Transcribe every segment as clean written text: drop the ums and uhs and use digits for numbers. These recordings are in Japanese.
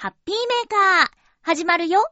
ハッピーメーカー始まるよ。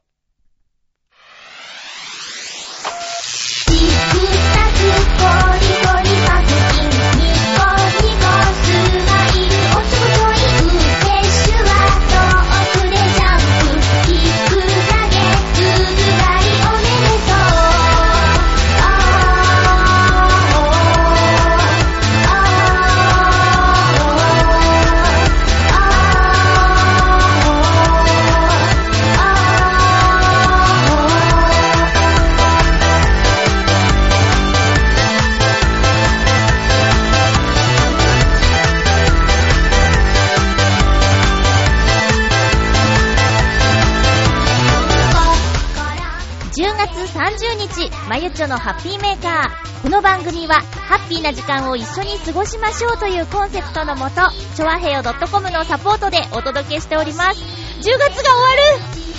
まゆっちょのハッピーメーカー。この番組はハッピーな時間を一緒に過ごしましょうというコンセプトのもと、ちょわへよ .com のサポートでお届けしております。10月が終わる、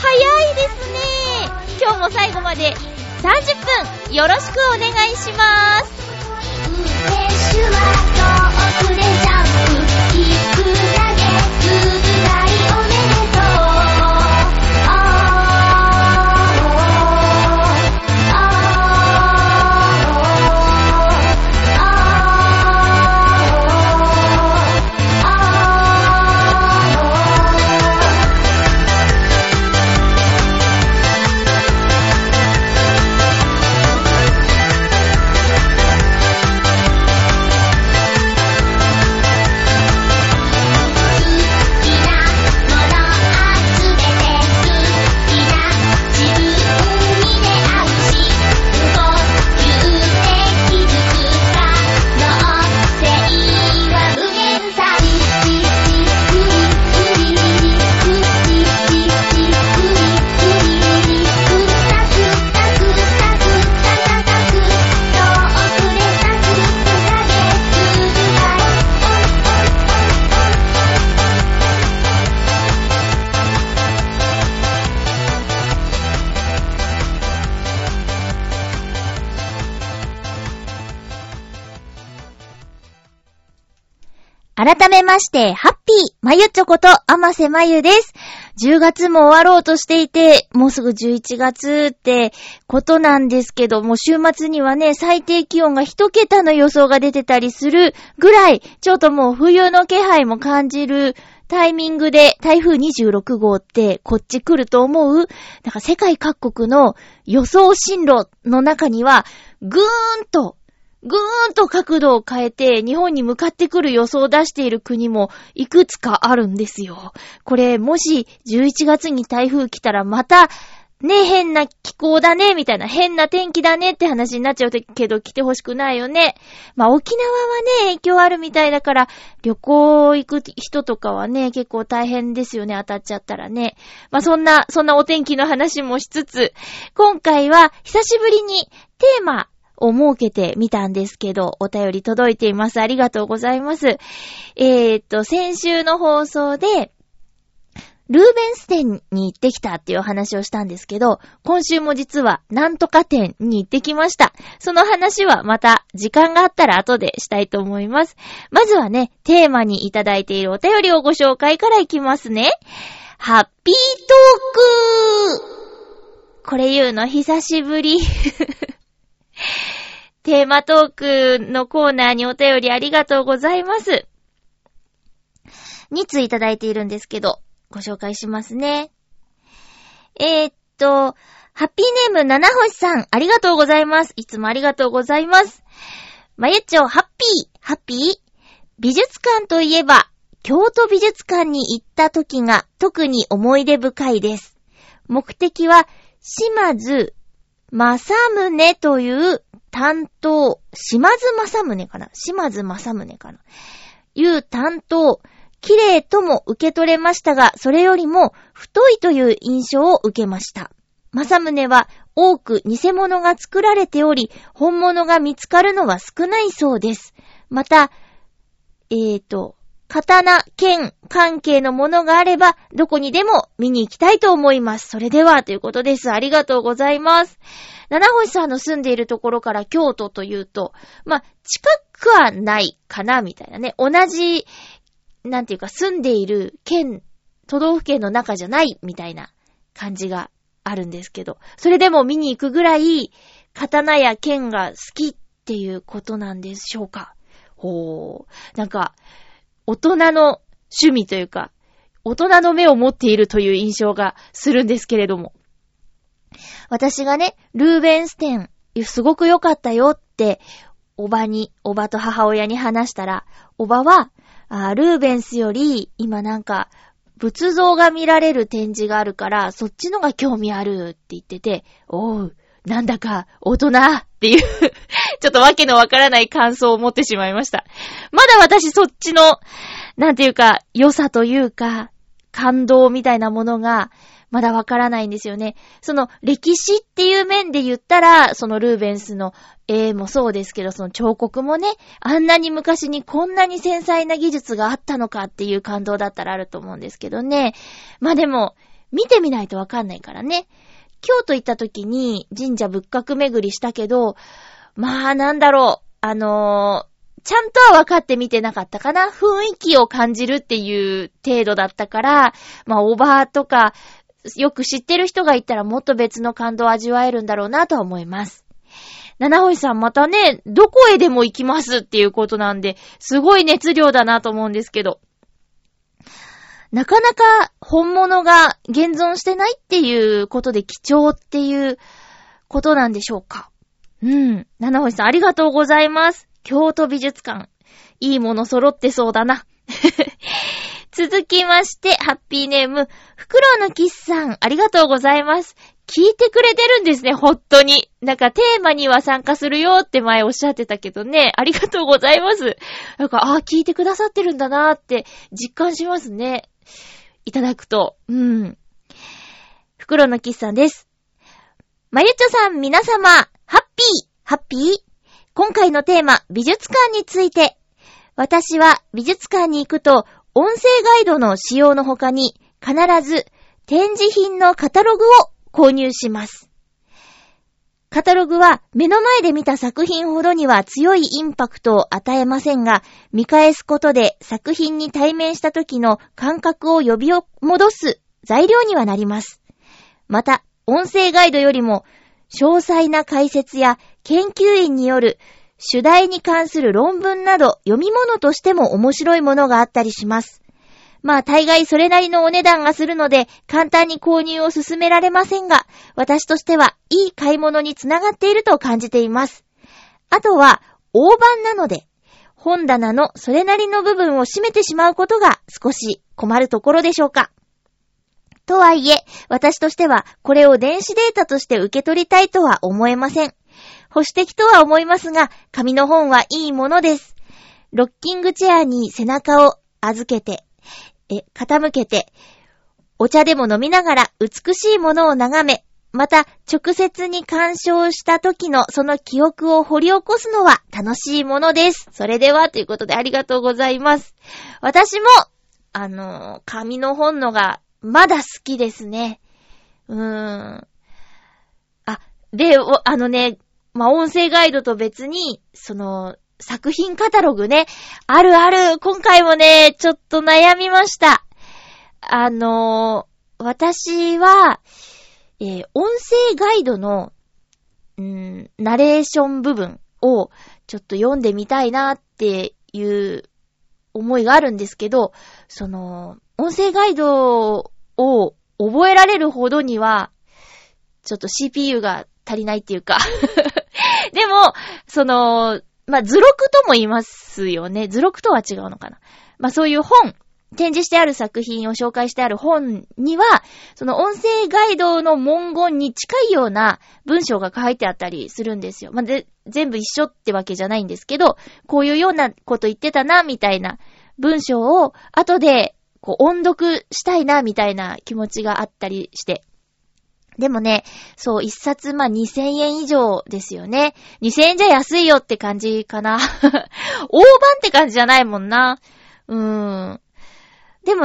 早いですね。今日も最後まで30分よろしくお願いします。改めまして、ハッピー、まゆっちょこと、天瀬まゆです。10月も終わろうとしていて、もうすぐ11月ってことなんですけども、週末にはね、最低気温が1桁の予想が出てたりするぐらい、ちょっともう冬の気配も感じるタイミングで、台風26号ってこっち来ると思う？なんか世界各国の予想進路の中には、ぐーんと角度を変えて日本に向かってくる予想を出している国もいくつかあるんですよ。これもし11月に台風来たらまたね、変な気候だねみたいな、変な天気だねって話になっちゃうけど来てほしくないよね。まあ沖縄はね、影響あるみたいだから旅行行く人とかはね、結構大変ですよね、当たっちゃったらね。まあそんなお天気の話もしつつ、今回は久しぶりにテーマを設けてみたんですけど、お便り届いています。ありがとうございます。先週の放送で、ルーベンス店に行ってきたっていう話をしたんですけど、今週も実はなんとか店に行ってきました。その話はまた時間があったら後でしたいと思います。まずはね、テーマにいただいているお便りをご紹介からいきますね。ハッピートーク！これ言うの久しぶり。テーマトークのコーナーにお便りありがとうございます。2通いただいているんですけど、ご紹介しますね。ハッピーネーム七星さん、ありがとうございます。いつもありがとうございます。まゆっちょ、ハッピー。美術館といえば、京都美術館に行った時が特に思い出深いです。目的は、島津正宗という担当、島津正宗かないう担当、綺麗とも受け取れましたが、それよりも太いという印象を受けました。正宗は多く偽物が作られており、本物が見つかるのは少ないそうです。また、刀、剣関係のものがあれば、どこにでも見に行きたいと思います。それでは、ということです。ありがとうございます。七星さんの住んでいるところから京都というと、まあ、近くはないかな、みたいなね。同じ、なんていうか、住んでいる県都道府県の中じゃないみたいな感じがあるんですけど、それでも見に行くぐらい刀や剣が好きっていうことなんでしょうか。なんか大人の趣味というか、大人の目を持っているという印象がするんですけれども、私がね、ルーベンステンすごく良かったよっておばと母親に話したら、おばはルーベンスより今なんか仏像が見られる展示があるからそっちのが興味あるって言ってて、おう、なんだか大人っていうちょっとわけのわからない感想を持ってしまいました。まだ私そっちのなんていうか良さというか感動みたいなものがまだわからないんですよね。その歴史っていう面で言ったら、そのルーベンスの絵もそうですけど、その彫刻もね、あんなに昔にこんなに繊細な技術があったのかっていう感動だったらあると思うんですけどね。まあでも見てみないとわかんないからね。京都行った時に神社仏閣巡りしたけど、まあなんだろう、ちゃんとは分かって見てなかったかな。雰囲気を感じるっていう程度だったから、まあおばあとかよく知ってる人がいたらもっと別の感動を味わえるんだろうなとは思います。七星さんまたね、どこへでも行きますっていうことなんで、すごい熱量だなと思うんですけど、なかなか本物が現存してないっていうことで貴重っていうことなんでしょうか。うん。七星さんありがとうございます。京都美術館。いいもの揃ってそうだな。続きまして、ハッピーネーム、フクロウのキスさん、ありがとうございます。聞いてくれてるんですね、本当に。なんかテーマには参加するよって前おっしゃってたけどね、ありがとうございます。なんか、聞いてくださってるんだなーって実感しますね。いただくと。うん。フクロウのキスさんです。まゆちょさん、皆様、ハッピー。今回のテーマ、美術館について。私は美術館に行くと、音声ガイドの使用の他に必ず展示品のカタログを購入します。カタログは目の前で見た作品ほどには強いインパクトを与えませんが、見返すことで作品に対面した時の感覚を呼び戻す材料にはなります。また、音声ガイドよりも詳細な解説や研究員による主題に関する論文など読み物としても面白いものがあったりします。まあ大概それなりのお値段がするので簡単に購入を勧められませんが、私としてはいい買い物につながっていると感じています。あとは大判なので本棚のそれなりの部分を占めてしまうことが少し困るところでしょうか。とはいえ私としてはこれを電子データとして受け取りたいとは思えません。保守的とは思いますが、紙の本はいいものです。ロッキングチェアに背中を傾けて、お茶でも飲みながら美しいものを眺め、また直接に鑑賞した時のその記憶を掘り起こすのは楽しいものです。それではということでありがとうございます。私も紙の本のがまだ好きですね。で、まあ、音声ガイドと別に、その、作品カタログね、ある、今回もね、ちょっと悩みました。私は、音声ガイドの、ナレーション部分を、ちょっと読んでみたいなっていう思いがあるんですけど、その、音声ガイドを覚えられるほどには、ちょっと CPU が足りないっていうか。でも、まあ、図録とも言いますよね。図録とは違うのかな。まあ、そういう本、展示してある作品を紹介してある本には、その音声ガイドの文言に近いような文章が書いてあったりするんですよ。まあ、全部一緒ってわけじゃないんですけど、こういうようなこと言ってたな、みたいな文章を後でこう音読したいな、みたいな気持ちがあったりして。でもね、そう、一冊、まあ、2000円以上ですよね。2000円じゃ安いよって感じかな。大判って感じじゃないもんな。でも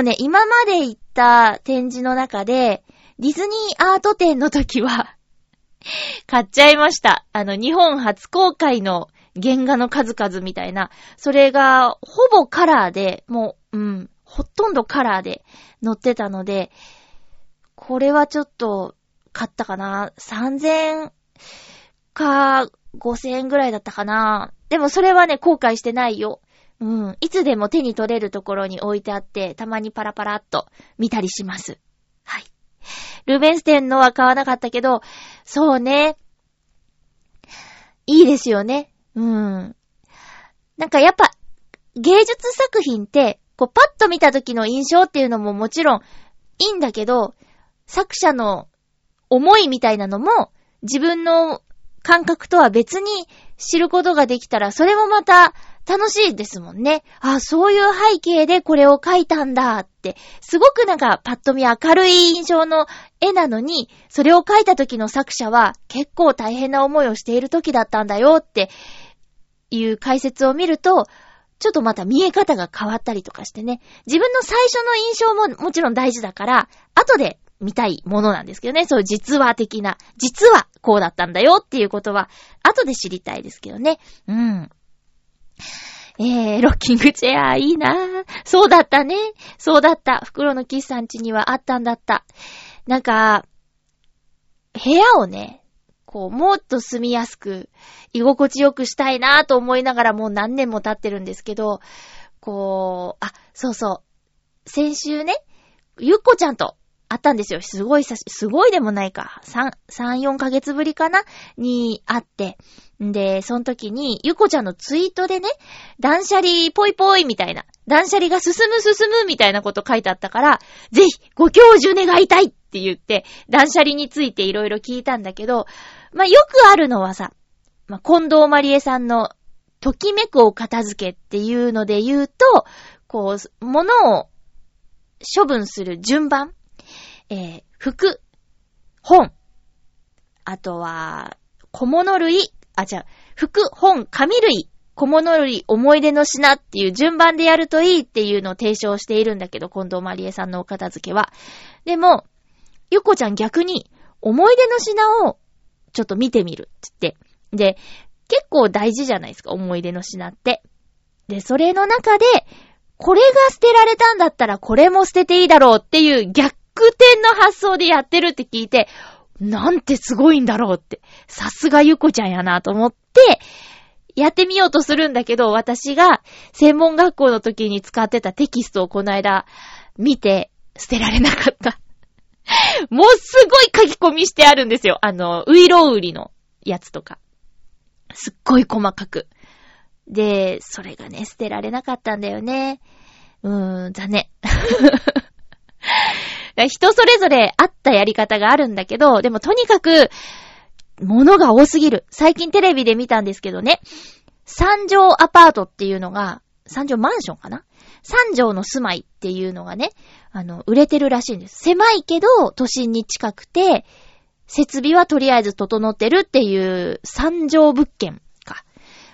ね、今まで行った展示の中で、ディズニーアート展の時は、買っちゃいました。日本初公開の原画の数々みたいな、それが、ほぼカラーで、もう、ほとんどカラーで、載ってたので、これはちょっと買ったかな。3000か5000円ぐらいだったかな。でもそれはね、後悔してないよ。うん。いつでも手に取れるところに置いてあって、たまにパラパラっと見たりします。はい。ルベンステンのは買わなかったけど、そうね。いいですよね。うん。なんかやっぱ、芸術作品って、こうパッと見た時の印象っていうのももちろんいいんだけど、作者の思いみたいなのも自分の感覚とは別に知ることができたら、それもまた楽しいですもんね。あ、そういう背景でこれを描いたんだって、すごくなんかパッと見明るい印象の絵なのに、それを描いた時の作者は結構大変な思いをしている時だったんだよっていう解説を見ると、ちょっとまた見え方が変わったりとかしてね。自分の最初の印象ももちろん大事だから、後で見たいものなんですけどね。そういう実話的な、実はこうだったんだよっていうことは、後で知りたいですけどね。うん。ロッキングチェアいいなぁ。そうだったね。そうだった。袋のキッさん家にはあったんだった。なんか、部屋をね、こうもっと住みやすく居心地よくしたいなぁと思いながらもう何年も経ってるんですけど、こう、あ、そうそう。先週ね、ゆっこちゃんと会ったんですよ。すごいでもないか。3、4ヶ月ぶりかなに会って。で、その時にゆっこちゃんのツイートでね、断捨離ぽいぽいみたいな、断捨離が進むみたいなこと書いてあったから、ぜひご教授願いたいって言って、断捨離についていろいろ聞いたんだけど、まあ、よくあるのはさ、まあ、近藤まりえさんのときめくを片付けっていうので言うと、こう、物を処分する順番、服、本、あとは小物類、服、本、紙類、小物類、思い出の品っていう順番でやるといいっていうのを提唱しているんだけど、近藤まりえさんのお片付けは。でも、ゆこちゃん逆に思い出の品をちょっと見てみるっつって。で、結構大事じゃないですか、思い出の品って。で、それの中で、これが捨てられたんだったらこれも捨てていいだろうっていう逆転の発想でやってるって聞いて、なんてすごいんだろうって、さすがゆこちゃんやなと思って、やってみようとするんだけど、私が専門学校の時に使ってたテキストをこの間見て捨てられなかった。もうすごい書き込みしてあるんですよ。ウイロウリのやつとか。すっごい細かく。で、それがね、捨てられなかったんだよね。だね。人それぞれあったやり方があるんだけど、でもとにかく、物が多すぎる。最近テレビで見たんですけどね、三畳アパートっていうのが、三畳マンションかな？三畳の住まいっていうのがね、売れてるらしいんです。狭いけど、都心に近くて、設備はとりあえず整ってるっていう三畳物件か、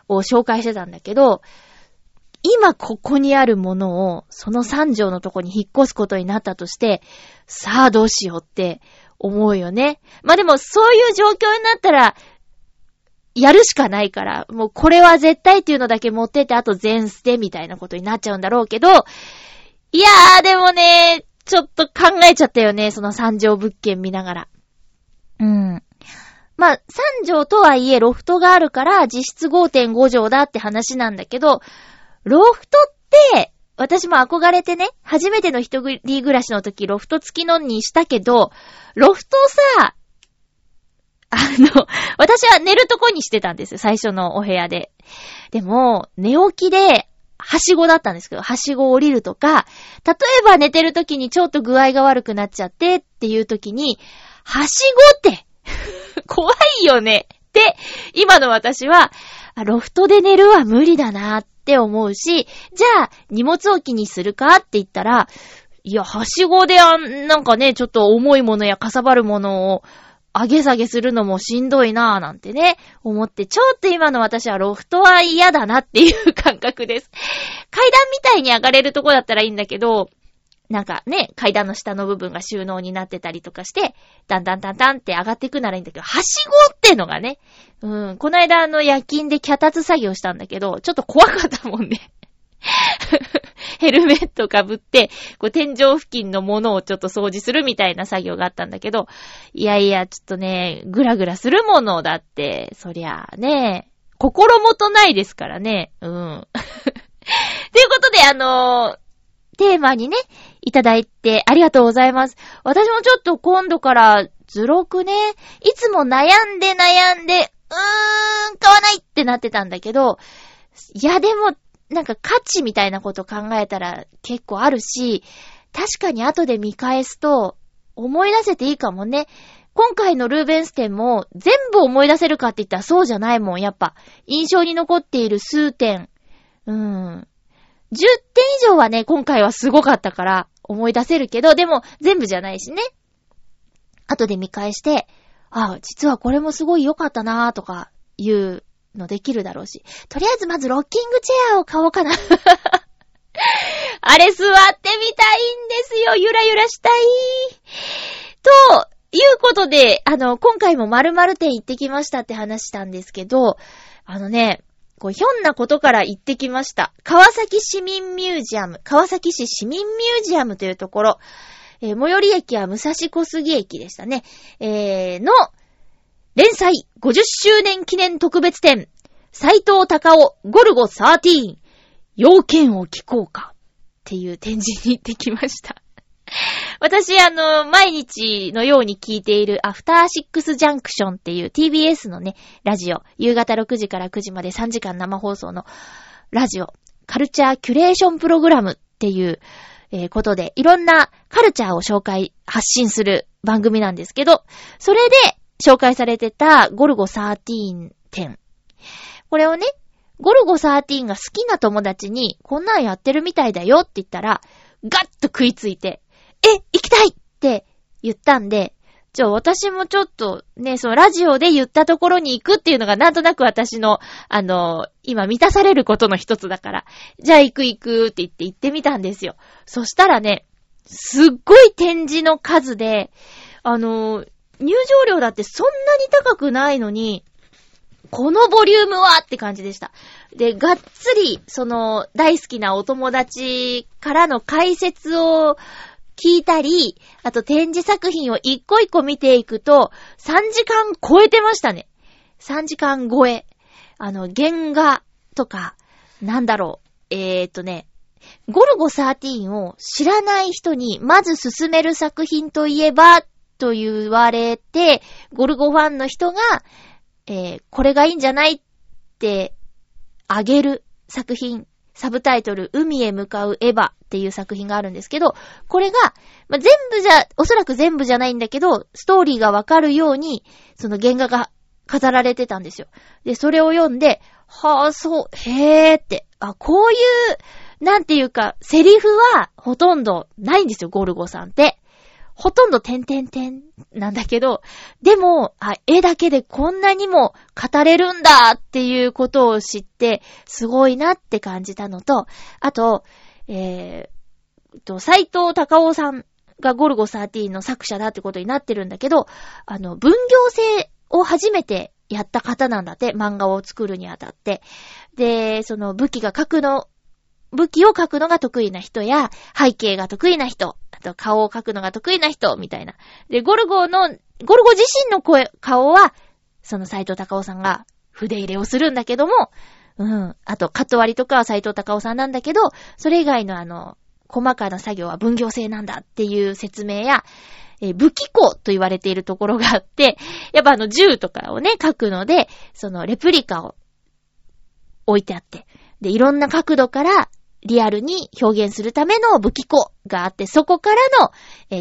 を紹介してたんだけど、今ここにあるものを、その三畳のとこに引っ越すことになったとして、さあどうしようって思うよね。まあ、でもそういう状況になったら、やるしかないから、もうこれは絶対っていうのだけ持ってって、あと全捨てみたいなことになっちゃうんだろうけど、いやーでもね、ちょっと考えちゃったよね、その三畳物件見ながら。うん。まあ、三畳とはいえロフトがあるから、実質 5.5 畳だって話なんだけど、ロフトって、私も憧れてね、初めての一人暮らしの時ロフト付きのにしたけど、ロフトさ、私は寝るとこにしてたんですよ、最初のお部屋で。でも、寝起きで、はしごだったんですけど、はしごを降りるとか、例えば寝てる時にちょっと具合が悪くなっちゃってっていう時に、はしごって怖いよねって、今の私は、ロフトで寝るは無理だなって思うし、じゃあ、荷物置きにするかって言ったら、いや、はしごでなんかね、ちょっと重いものやかさばるものを、上げ下げするのもしんどいなぁなんてね、思って、ちょっと今の私はロフトは嫌だなっていう感覚です。階段みたいに上がれるとこだったらいいんだけど、なんかね、階段の下の部分が収納になってたりとかして、だんだんだんだんって上がっていくならいいんだけど、はしごってのがね、この間夜勤で脚立作業したんだけど、ちょっと怖かったもんね。ヘルメット被って、こう天井付近のものをちょっと掃除するみたいな作業があったんだけど、いやいや、ちょっとね、ぐらぐらするものだって、そりゃあね、心もとないですからね。うん。ということで、テーマにね、いただいてありがとうございます。私もちょっと今度から図録ね、いつも悩んで、買わないってなってたんだけど、いやでも、なんか価値みたいなこと考えたら結構あるし、確かに後で見返すと思い出せていいかもね。今回のルーベンス展も全部思い出せるかって言ったらそうじゃないもん。やっぱ印象に残っている数点、10点以上はね、今回はすごかったから思い出せるけど、でも全部じゃないしね。後で見返して、あ、実はこれもすごい良かったなーとかいうのできるだろうし。とりあえずまずロッキングチェアを買おうかな。あれ座ってみたいんですよ。ゆらゆらしたい。ということで、今回も〇〇店行ってきましたって話したんですけど、ひょんなことから行ってきました。川崎市市民ミュージアムというところ、最寄り駅は武蔵小杉駅でしたね。の、連載50周年記念特別展、斎藤隆夫ゴルゴ13、要件を聞こうかっていう展示に行ってきました。私、毎日のように聞いているアフターシックスジャンクションっていう TBS のね、ラジオ、夕方6時から9時まで3時間生放送のラジオ、カルチャーキュレーションプログラムっていう、ことで、いろんなカルチャーを紹介、発信する番組なんですけど、それで紹介されてたゴルゴ13展。これをね、ゴルゴ13が好きな友達にこんなんやってるみたいだよって言ったら、ガッと食いついて、行きたいって言ったんで、私もちょっとね、そのラジオで言ったところに行くっていうのがなんとなく私の、今満たされることの一つだから、じゃあ行くって言って行ってみたんですよ。そしたらね、すっごい展示の数で、入場料だってそんなに高くないのに、このボリュームはって感じでした。で、がっつり、大好きなお友達からの解説を聞いたり、あと展示作品を一個一個見ていくと、3時間超えてましたね。3時間超え。原画とか、なんだろう。ゴルゴ13を知らない人にまず勧める作品といえば、と言われて、ゴルゴファンの人が、これがいいんじゃないってあげる作品、サブタイトル海へ向かうエヴァっていう作品があるんですけど、これが、おそらく全部じゃないんだけど、ストーリーがわかるようにその原画が飾られてたんですよ。で、それを読んで、へーって、こういうなんていうかセリフはほとんどないんですよ。ゴルゴさんってほとんど点々点なんだけど、でも、絵だけでこんなにも語れるんだっていうことを知って、すごいなって感じたのと、あと、斎藤隆夫さんがゴルゴ13の作者だってことになってるんだけど、分業制を初めてやった方なんだって、漫画を作るにあたって。で、武器を描くのが得意な人や、背景が得意な人、あと顔を描くのが得意な人、みたいな。で、ゴルゴ自身の顔は、斎藤隆夫さんが筆入れをするんだけども、あと、カット割りとかは斎藤隆夫さんなんだけど、それ以外の細かな作業は分業制なんだっていう説明や、武器庫と言われているところがあって、やっぱ銃とかをね、描くので、レプリカを置いてあって、で、いろんな角度から、リアルに表現するための武器庫があって、そこからの、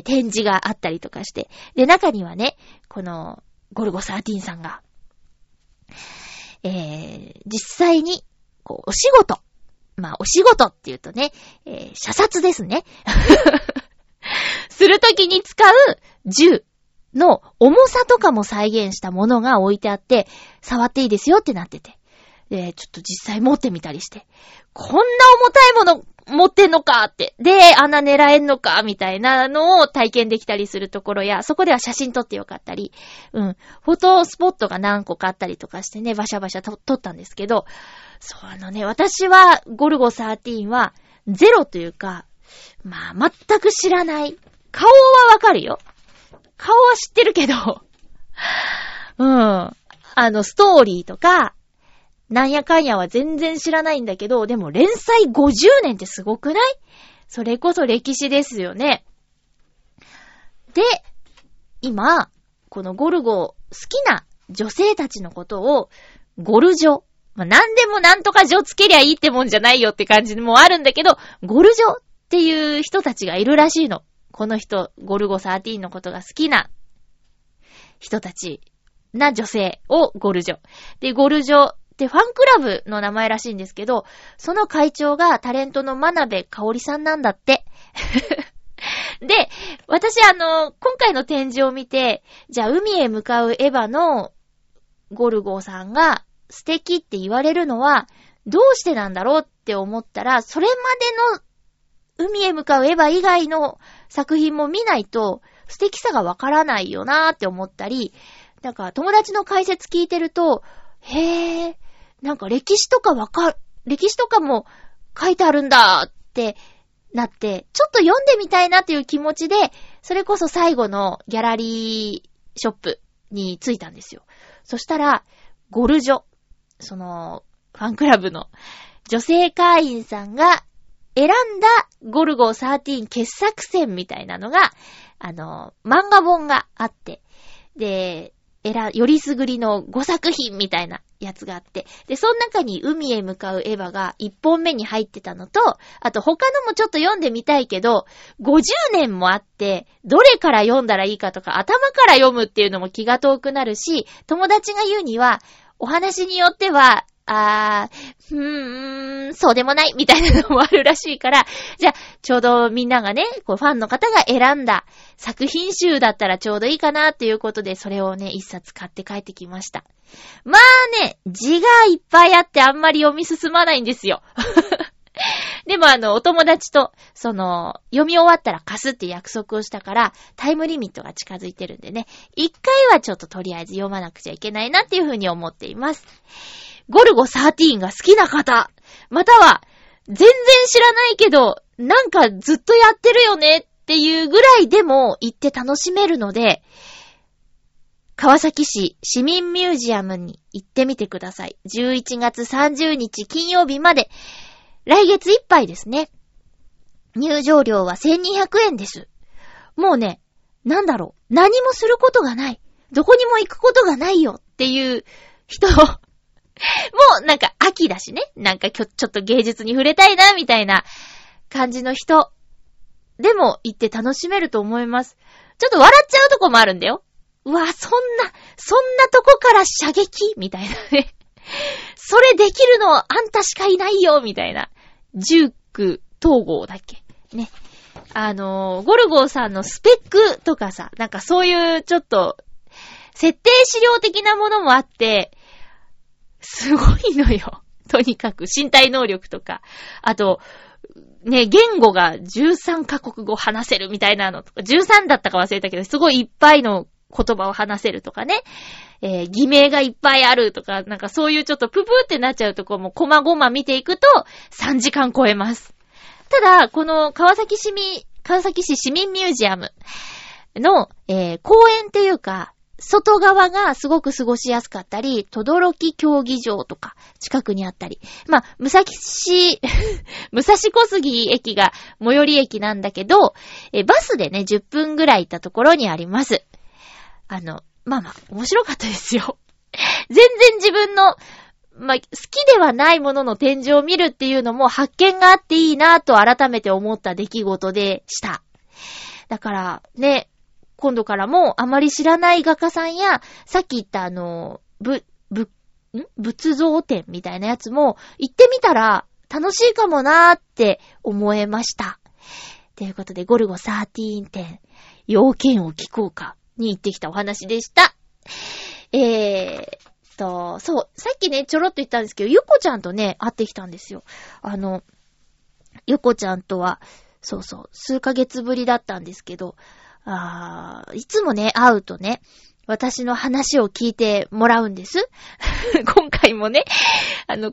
展示があったりとかして。で、中にはね、このゴルゴ13さんが、実際にこうお仕事。お仕事って言うとね、射殺ですね。するときに使う銃の重さとかも再現したものが置いてあって、触っていいですよってなってて。で、ちょっと実際持ってみたりして、こんな重たいもの持ってんのかって、で、穴狙えんのかみたいなのを体験できたりするところや、そこでは写真撮ってよかったり、フォトスポットが何個かあったりとかしてね、バシャバシャ撮ったんですけど、私はゴルゴ13はゼロというか、まあ全く知らない。顔はわかるよ。顔は知ってるけど、うん、ストーリーとかなんやかんやは全然知らないんだけど、でも連載50年ってすごくない？それこそ歴史ですよね。で、今このゴルゴ好きな女性たちのことをゴル女、まあ、何でもなんとか女つけりゃいいってもんじゃないよって感じもあるんだけど、ゴル女っていう人たちがいるらしいの。この人、ゴルゴ13のことが好きな人たちな女性をゴル女。で、ゴル女ってファンクラブの名前らしいんですけど、その会長がタレントの真鍋かおりさんなんだって。で、私今回の展示を見て、じゃあ海へ向かうエヴァのゴルゴさんが素敵って言われるのはどうしてなんだろうって思ったら、それまでの海へ向かうエヴァ以外の作品も見ないと素敵さがわからないよなーって思ったり、なんか友達の解説聞いてると、へー、なんか歴史とかも書いてあるんだってなって、ちょっと読んでみたいなっていう気持ちで、それこそ最後のギャラリーショップに着いたんですよ。そしたら、ゴルジョ、そのファンクラブの女性会員さんが選んだゴルゴ13傑作選みたいなのが、漫画本があって、で、よりすぐりの5作品みたいなやつがあって、で、その中に海へ向かうエヴァが1本目に入ってたのと、あと他のもちょっと読んでみたいけど、50年もあって、どれから読んだらいいかとか、頭から読むっていうのも気が遠くなるし、友達が言うには、お話によっては、そうでもないみたいなのもあるらしいから、じゃあ、ちょうどみんながね、こうファンの方が選んだ作品集だったらちょうどいいかなっていうことで、それをね、1冊買って帰ってきました。まあね、字がいっぱいあってあんまり読み進まないんですよ。でもお友達と、読み終わったら貸すって約束をしたから、タイムリミットが近づいてるんでね、1回はちょっととりあえず読まなくちゃいけないなっていうふうに思っています。ゴルゴ13が好きな方、または全然知らないけどなんかずっとやってるよねっていうぐらいでも行って楽しめるので、川崎市市民ミュージアムに行ってみてください。11月30日金曜日まで、来月いっぱいですね。入場料は1200円です。もうね、なんだろう、何もすることがない、どこにも行くことがないよっていう人をもうなんか秋だしね、なんかちょっと芸術に触れたいなみたいな感じの人でも行って楽しめると思います。ちょっと笑っちゃうとこもあるんだよ。うわ、そんなとこから射撃みたいなね。それできるのあんたしかいないよみたいな。19統合だっけね。ゴルゴさんのスペックとかさ、なんかそういうちょっと設定資料的なものもあってすごいのよ。とにかく身体能力とか、あとね、言語が13カ国語話せるみたいなのとか、13だったか忘れたけど、すごいいっぱいの言葉を話せるとかね、偽名がいっぱいあるとか、なんかそういうちょっとププってなっちゃうとこもこまごま見ていくと3時間超えます。ただこの川崎市市民ミュージアムの、公園っていうか。外側がすごく過ごしやすかったり、とどろき競技場とか近くにあったり、まあ、武蔵小杉駅が最寄り駅なんだけど、バスでね、10分ぐらい行ったところにあります。まあ、面白かったですよ。全然自分の、まあ、好きではないものの展示を見るっていうのも発見があっていいなと改めて思った出来事でした。だから、ね、今度からもあまり知らない画家さんや、さっき言った仏像展みたいなやつも行ってみたら楽しいかもなーって思えました。ということで、ゴルゴ13展、要件を聞こうかに行ってきたお話でした。そう、さっきね、ちょろっと言ったんですけど、ゆこちゃんとね、会ってきたんですよ。ゆこちゃんとは、そうそう、数ヶ月ぶりだったんですけど、いつもね、会うとね、私の話を聞いてもらうんです。今回もね、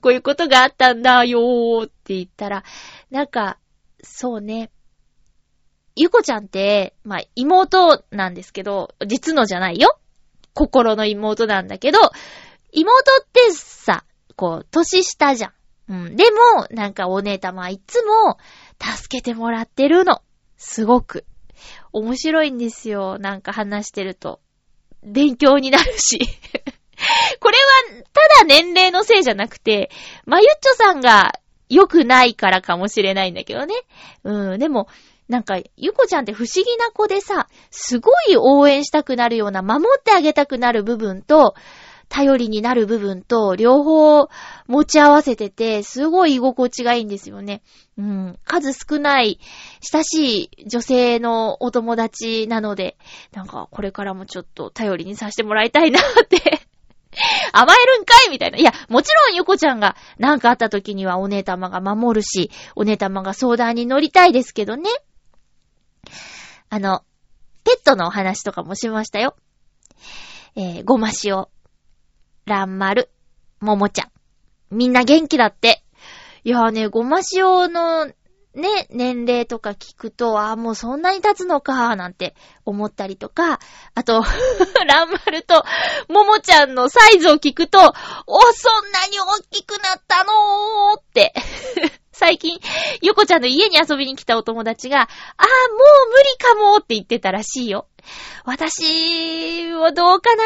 こういうことがあったんだよーって言ったら、なんか、そうね。ゆこちゃんって、まあ、妹なんですけど、実のじゃないよ。心の妹なんだけど、妹ってさ、こう、年下じゃん。うん。でも、なんかお姉たまいつも、助けてもらってるの。すごく。面白いんですよ。なんか話してると。勉強になるし。これは、ただ年齢のせいじゃなくて、まゆっちょさんが良くないからかもしれないんだけどね。うん。でも、なんか、ゆこちゃんって不思議な子でさ、すごい応援したくなるような、守ってあげたくなる部分と、頼りになる部分と、両方持ち合わせてて、すごい居心地がいいんですよね。うん。数少ない、親しい女性のお友達なので、なんか、これからもちょっと頼りにさせてもらいたいなって。甘えるんかいみたいな。いや、もちろんゆこちゃんがなんかあった時にはお姉たまが守るし、お姉たまが相談に乗りたいですけどね。ペットのお話とかもしましたよ。ごましお、らんまる、ももちゃん。みんな元気だって。いやーね、ごましおのね、年齢とか聞くと、あーもうそんなに経つのかーなんて思ったりとか、あと、らんまるとももちゃんのサイズを聞くと、お、そんなに大きくなったのーって。最近、ゆこちゃんの家に遊びに来たお友達が、ああ、もう無理かもって言ってたらしいよ。私はどうかな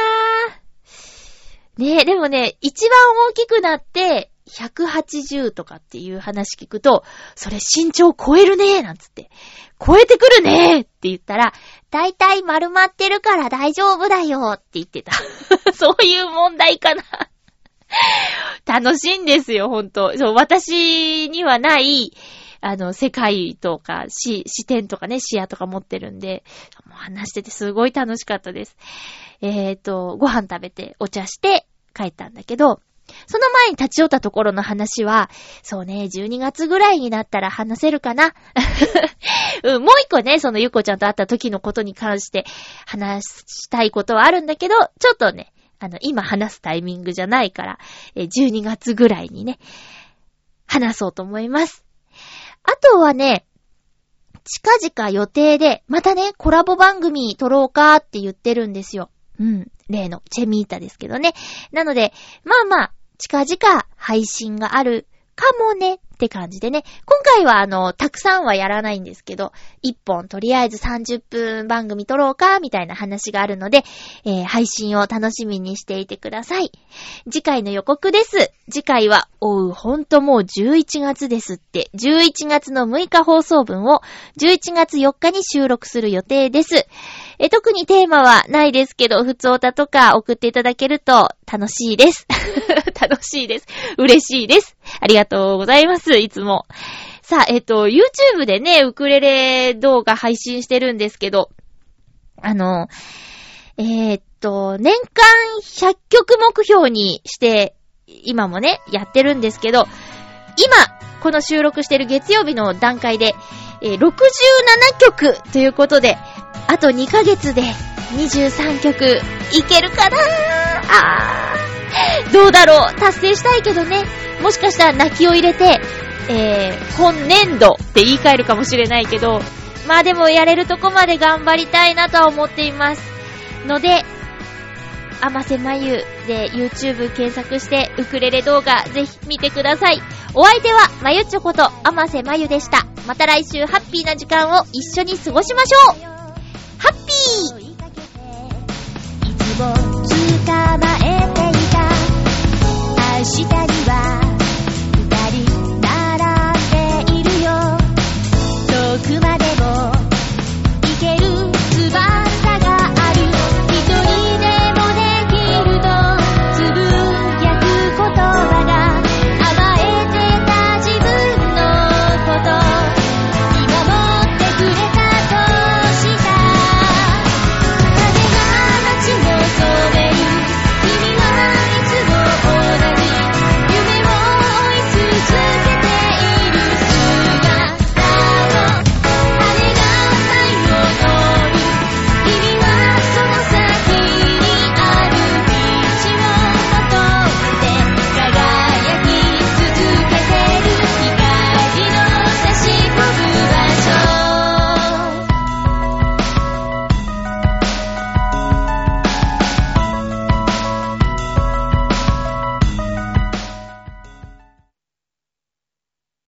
ねえ、でもね、一番大きくなって、180とかっていう話聞くと、それ身長超えるねなんつって、超えてくるねって言ったら、だいたい丸まってるから大丈夫だよって言ってた。そういう問題かな。楽しいんですよ、ほんと。そう、私にはない、世界とか、視点とかね、視野とか持ってるんで、もう話しててすごい楽しかったです。ご飯食べて、お茶して帰ったんだけど、その前に立ち寄ったところの話は、そうね、12月ぐらいになったら話せるかな。うん、もう一個ね、そのゆこちゃんと会った時のことに関して話したいことはあるんだけど、ちょっとね、今話すタイミングじゃないから、12月ぐらいにね、話そうと思います。あとはね、近々予定で、またね、コラボ番組撮ろうかって言ってるんですよ。うん。例のチェミータですけどね。なので、まあまあ、近々配信があるかもねって感じでね。今回はたくさんはやらないんですけど、1本とりあえず30分番組撮ろうか、みたいな話があるので、配信を楽しみにしていてください。次回の予告です。次回は、ほんともう11月ですって、11月の6日放送分を11月4日に収録する予定です。特にテーマはないですけど、普通歌とか送っていただけると楽しいです。楽しいです。嬉しいです。ありがとうございます。いつも。さあ、YouTube でね、ウクレレ動画配信してるんですけど、年間100曲目標にして、今もね、やってるんですけど、今、この収録してる月曜日の段階で、67曲ということで、あと2ヶ月で23曲いけるかなどうだろう、達成したいけどね。もしかしたら泣きを入れて、今年度って言い換えるかもしれないけど、まあでもやれるとこまで頑張りたいなとは思っていますので、あませまゆで YouTube 検索してウクレレ動画ぜひ見てください。お相手はまゆちょことあませまゆでした。また来週ハッピーな時間を一緒に過ごしましょう。